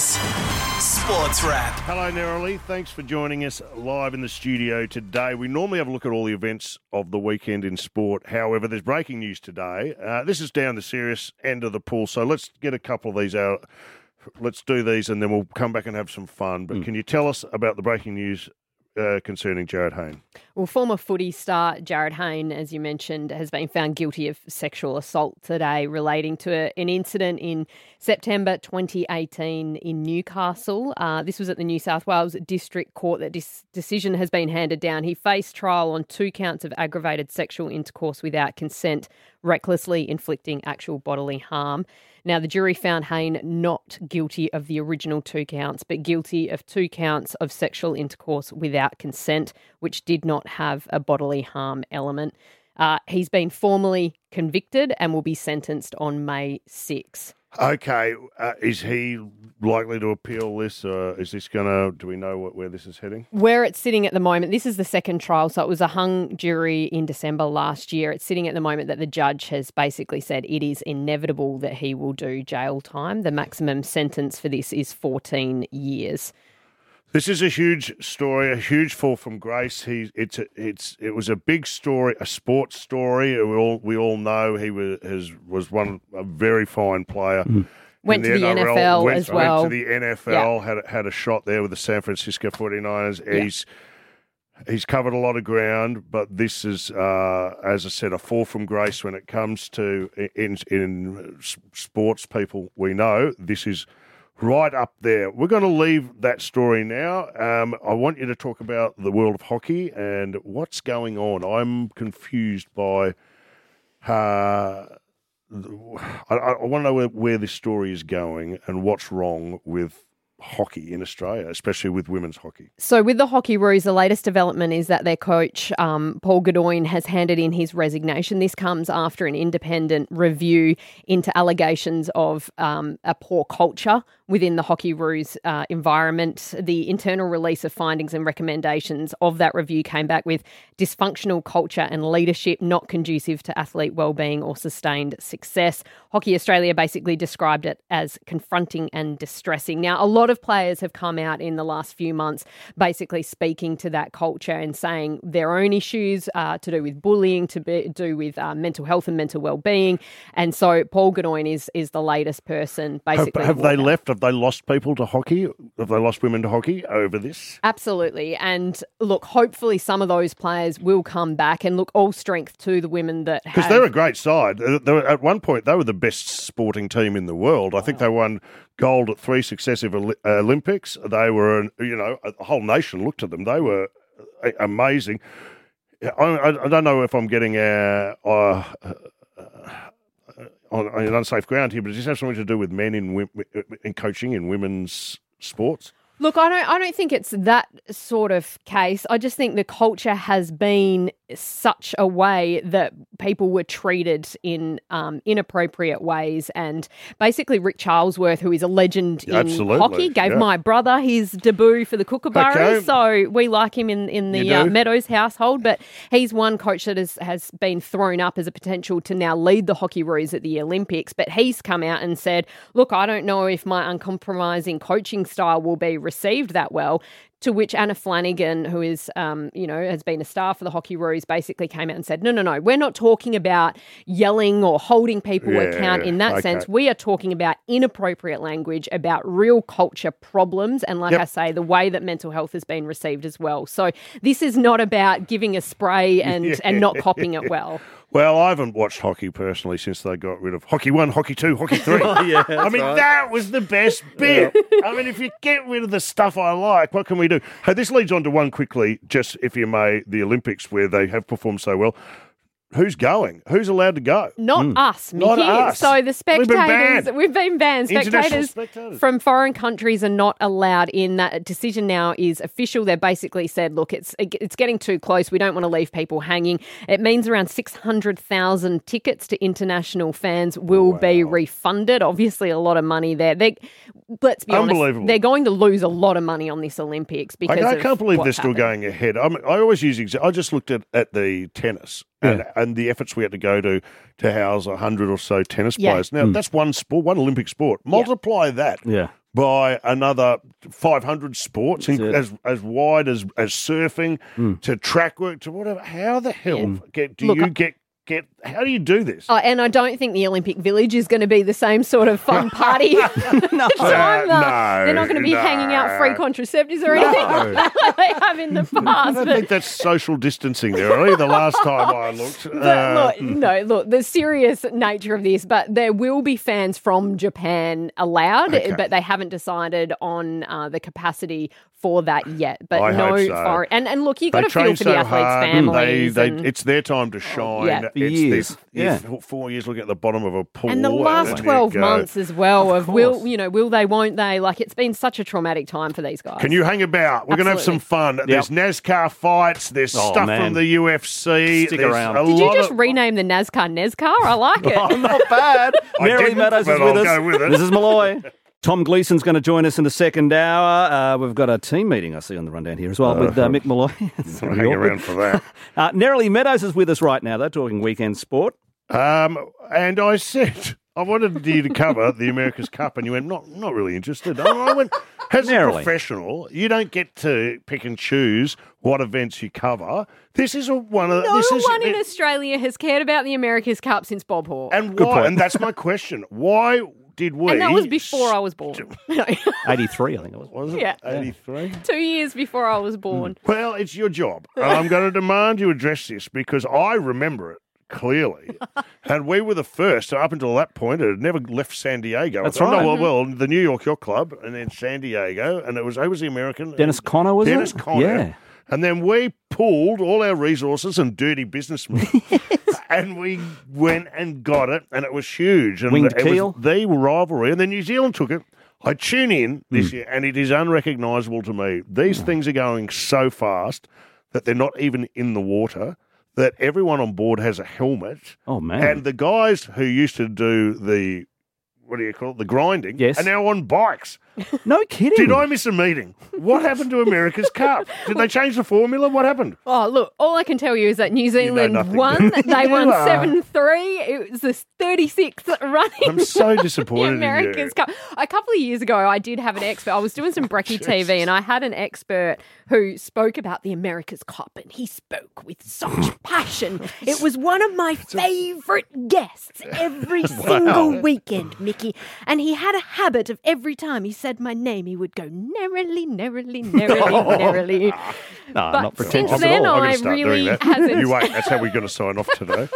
Neroli's Sports Wrap. Hello, Neroli. Thanks for joining us live in the studio today. We normally have a look at all the events of the weekend in sport. However, there's breaking news today. This is down the serious end of the pool, so let's get a couple of these out. Let's do these and then we'll come back and have some fun. But can you tell us about the breaking news concerning Jarrod Hayne? Well, former footy star Jarrod Hayne, as you mentioned, has been found guilty of sexual assault today relating to an incident in September 2018 in Newcastle. This was at the New South Wales District Court. That decision has been handed down. He faced trial on 2 counts of aggravated sexual intercourse without consent, recklessly inflicting actual bodily harm. Now, the jury found Hayne not guilty of the original 2 counts, but guilty of 2 counts of sexual intercourse without consent, which did not have a bodily harm element. He's been formally convicted and will be sentenced on May 6. Okay. Is he likely to appeal this? Is this going to, do we know where this is heading? Where it's sitting at the moment, this is the second trial. So it was a hung jury in December last year. It's sitting at the moment that the judge has basically said it is inevitable that he will do jail time. The maximum sentence for this is 14 years. This is a huge story, a huge fall from grace. It was a big story, a sports story. We all know he was one a very fine player. Went to the NFL as well. Went to the NFL. Yep. Had a shot there with the San Francisco 49ers. Yep. He's covered a lot of ground, but this is, as I said, a fall from grace when it comes to in sports people. We know this is right up there. We're going to leave that story now. I want you to talk about the world of hockey and what's going on. I'm confused by I want to know where this story is going and what's wrong with hockey in Australia, especially with women's hockey. So with the Hockeyroos, the latest development is that their coach, Paul Gaudoin, has handed in his resignation. This comes after an independent review into allegations of a poor culture within the Hockeyroos environment. The internal release of findings and recommendations of that review came back with dysfunctional culture and leadership not conducive to athlete wellbeing or sustained success. Hockey Australia basically described it as confronting and distressing. Now, a lot of players have come out in the last few months basically speaking to that culture and saying their own issues to do with bullying, do with mental health and mental wellbeing. And so Paul Gaudoin is the latest person basically. Have they left? Have they lost people to hockey? Have they lost women to hockey over this? Absolutely. And look, hopefully some of those players will come back, and look, all strength to the women that have. Because they're a great side. At one point, they were the best sporting team in the world. I think they won gold at 3 successive Olympics. They were, a whole nation looked to them. They were amazing. I don't know if I'm getting on an unsafe ground here, but does this have something to do with men in coaching in women's sports? Look, I don't think it's that sort of case. I just think the culture has been such a way that people were treated in inappropriate ways. And basically Rick Charlesworth, who is a legend in hockey, gave my brother his debut for the Kookaburras. Okay. So we like him in the Meadows household. But he's one coach that has been thrown up as a potential to now lead the Hockeyroos at the Olympics. But he's come out and said, look, I don't know if my uncompromising coaching style will be received that well. To which Anna Flanagan, who is, has been a star for the Hockeyroos, basically came out and said, no, we're not talking about yelling or holding people account in that sense. We are talking about inappropriate language, about real culture problems, and I say, the way that mental health has been received as well. So this is not about giving a spray and not copying it well. Well, I haven't watched hockey personally since they got rid of Hockey 1, Hockey 2, Hockey 3. That was the best bit. Yeah. I mean, if you get rid of the stuff I like, what can we do? Hey, this leads on to one quickly, just if you may, the Olympics, where they have performed so well. Who's going? Who's allowed to go? Not us, Mickey. Not us. So the spectators, we've been banned. Spectators from foreign countries are not allowed in. That decision now is official. They basically said, look, it's getting too close. We don't want to leave people hanging. It means around 600,000 tickets to international fans will be refunded. Obviously, a lot of money there. Let's be honest, they're going to lose a lot of money on this Olympics because I can't believe they're still going ahead. I just looked at the tennis. And the efforts we had to go to house 100 or so tennis players. Now, that's one sport, one Olympic sport. Multiply that by another 500 sports, as wide as surfing to track work to whatever. How the hell how do you do this? And I don't think the Olympic Village is going to be the same sort of fun party. They're not going to be hanging out free contraceptives or anything like they have in the past. I don't think that's social distancing there, really, the last time I looked. Look, the serious nature of this, but there will be fans from Japan allowed, but they haven't decided on the capacity for that yet. But I hope so. And look, you've got to feel for the athletes' families. It's their time to shine. It's 4 years looking at the bottom of a pool. And the last 12 months as well of will they, won't they? Like, it's been such a traumatic time for these guys. Can you hang about? We're going to have some fun. Yep. There's NASCAR fights. There's stuff from the UFC. Stick around. Did you just rename the NASCAR NASCAR? I like it. Oh, not bad. Neroli Meadows is with us. This is Malloy. Tom Gleeson's going to join us in the second hour. We've got a team meeting, I see, on the rundown here as well with Mick Malloy. Hang around for that. Neroli Meadows is with us right now. They're talking weekend sport. And I said, I wanted you to cover the America's Cup, and you went, not really interested. I went, as a professional, you don't get to pick and choose what events you cover. This is one of no one in Australia has cared about the America's Cup since Bob Hawke. And why? And that's my question. Why? Did we? And that was before I was born. 83, I think it was. Was it? Yeah. 83? 2 years before I was born. Well, it's your job. And I'm going to demand you address this because I remember it clearly. And we were the first. Up until that point, it had never left San Diego. That's right. Well, the New York Yacht Club and then San Diego. And it was the American. Dennis Conner, Dennis Conner. Yeah. And then we pooled all our resources and dirty businessmen. And we went and got it, and it was huge. And it was the rivalry. And then New Zealand took it. I tune in this year, and it is unrecognisable to me. These things are going so fast that they're not even in the water, that everyone on board has a helmet. Oh, man. And the guys who used to do the, what do you call it, the grinding, are now on bikes. No kidding. Did I miss a meeting? What happened to America's Cup? Did they change the formula? What happened? Oh, look, all I can tell you is that New Zealand won. They won 7-3. It was the 36th running. I'm so disappointed America's Cup. A couple of years ago, I did have an expert. I was doing some brekkie TV, and I had an expert who spoke about the America's Cup, and he spoke with such passion. It was one of my favourite guests every single weekend, Mickey. And he had a habit of every time he said my name, he would go, Neroli, Neroli, Neroli, Neroli. But not pretentious since then, at all. I really hasn't. You wait, that's how we're going to sign off today.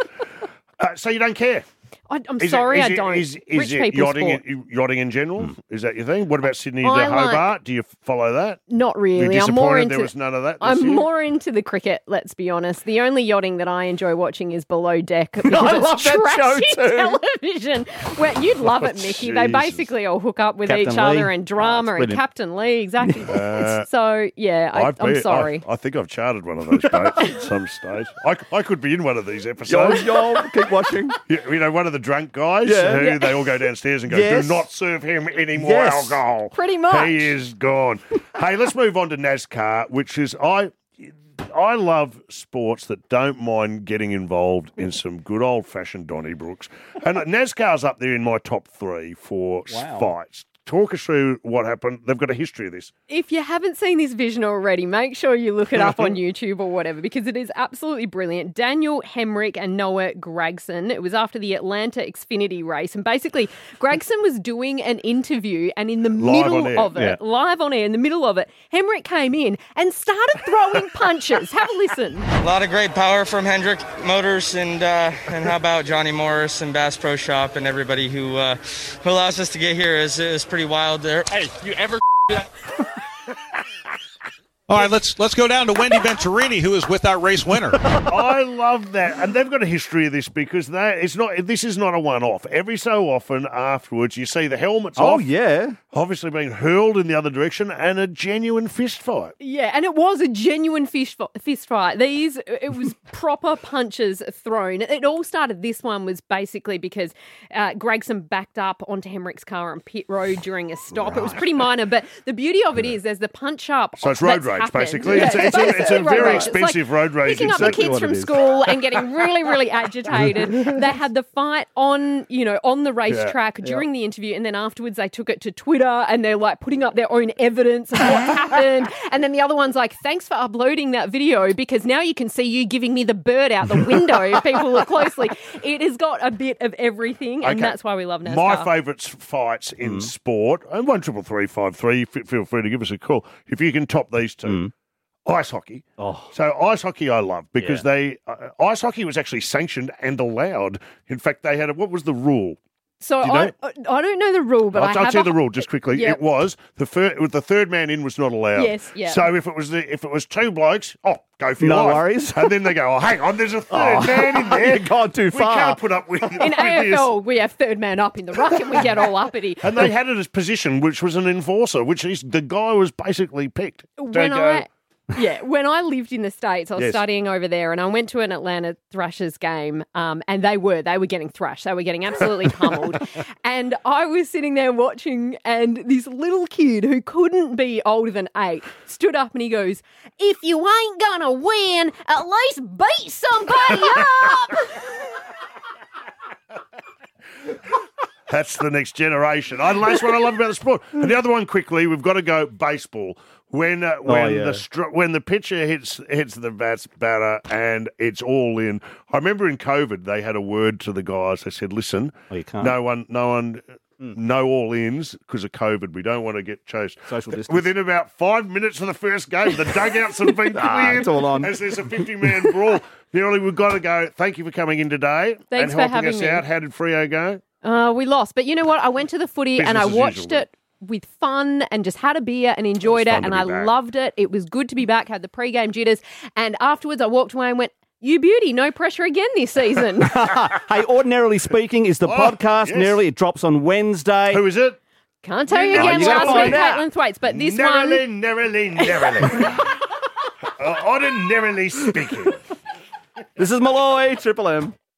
So you don't care? I'm sorry, I don't. Is it yachting in general? Is that your thing? What about Sydney to Hobart? Do you follow that? Not really. You're disappointed there was none of that this year? More into the cricket, let's be honest. The only yachting that I enjoy watching is Below Deck because it's trashy television. Well, you'd love it, Mickey. Jesus. They basically all hook up with each other and drama and Captain Lee, exactly. So, yeah, I'm sorry. I think I've charted one of those boats at some stage. I could be in one of these episodes. Y'all keep watching. You know, one of the drunk guys who they all go downstairs and go, do not serve him any more alcohol. Pretty much. He is gone. Hey, let's move on to NASCAR, which is I love sports that don't mind getting involved in some good old-fashioned Donnybrooks. And NASCAR's up there in my top three for fights. Talk us through what happened. They've got a history of this. If you haven't seen this vision already, make sure you look it up on YouTube or whatever because it is absolutely brilliant. Daniel Hemric and Noah Gragson. It was after the Atlanta Xfinity race. And basically, Gragson was doing an interview and in the middle of it, live on air, in the middle of it, Hemric came in and started throwing punches. Have a listen. A lot of great power from Hendrick Motors and how about Johnny Morris and Bass Pro Shop and everybody who allows us to get here is pretty wild there. Hey, you ever do that? All right, let's go down to Wendy Venturini, who is with our race winner. I love that, and they've got a history of this because this is not a one-off. Every so often afterwards, you see the helmets off. Oh yeah, obviously being hurled in the other direction, and a genuine fist fight. Yeah, and it was a genuine fist fight. It was proper punches thrown. It all started. This one was basically because Gragson backed up onto Hemric's car on pit road during a stop. Right. It was pretty minor, but the beauty of it is there's the punch up. So it's road rage. rage, basically. Yeah, it's a very expensive road rage. It's like picking up kids from school and getting really, really agitated. They had the fight on the racetrack during the interview, and then afterwards they took it to Twitter and they're like putting up their own evidence of what happened. And then the other one's like, thanks for uploading that video because now you can see you giving me the bird out the window if people look closely. It has got a bit of everything, and that's why we love NASCAR. My favourite fights in sport, and 13353, feel free to give us a call if you can top these two. Ice hockey. Oh. So ice hockey I love because ice hockey was actually sanctioned and allowed. In fact, they had what was the rule? So I don't know the rule, but I'll tell you the rule just quickly. Yep. It was the third man in was not allowed. Yes, yeah. So if it was two blokes, go for your life. No worries. And then they go, hang on, there's a third man in there. You've gone too far. We can't put up with it. In AFL, we have third man up in the ruck and we get all uppity. And they had it as position, which was an enforcer, which is the guy was basically picked. When I lived in the States, I was studying over there, and I went to an Atlanta Thrashers game, and they were getting thrashed. They were getting absolutely pummeled. And I was sitting there watching, and this little kid who couldn't be older than 8 stood up and he goes, "If you ain't gonna win, at least beat somebody up." That's the next generation. That's what I love about the sport. And the other one, quickly, we've got to go baseball. When the pitcher hits the batter and it's all in. I remember in COVID they had a word to the guys. They said, "Listen, no all ins because of COVID. We don't want to get chased." Social distance. Within about 5 minutes of the first game, the dugouts have been cleared. It's all on. As there's a 50-man brawl. Neroli, we've got to go. Thank you for coming in today and helping us out. How did Freo go? We lost, but you know what? I went to the footy and I watched it with fun and just had a beer and enjoyed it, and I loved it. It was good to be back, had the pre-game jitters, and afterwards I walked away and went, "You beauty, no pressure again this season." Hey, Ordinarily Speaking is the podcast. Yes. Neroli, it drops on Wednesday. Who is it? Can't tell you again. Last week, Caitlin Thwaites, but this one... Neroli. Ordinarily Speaking. This is Malloy, Triple M.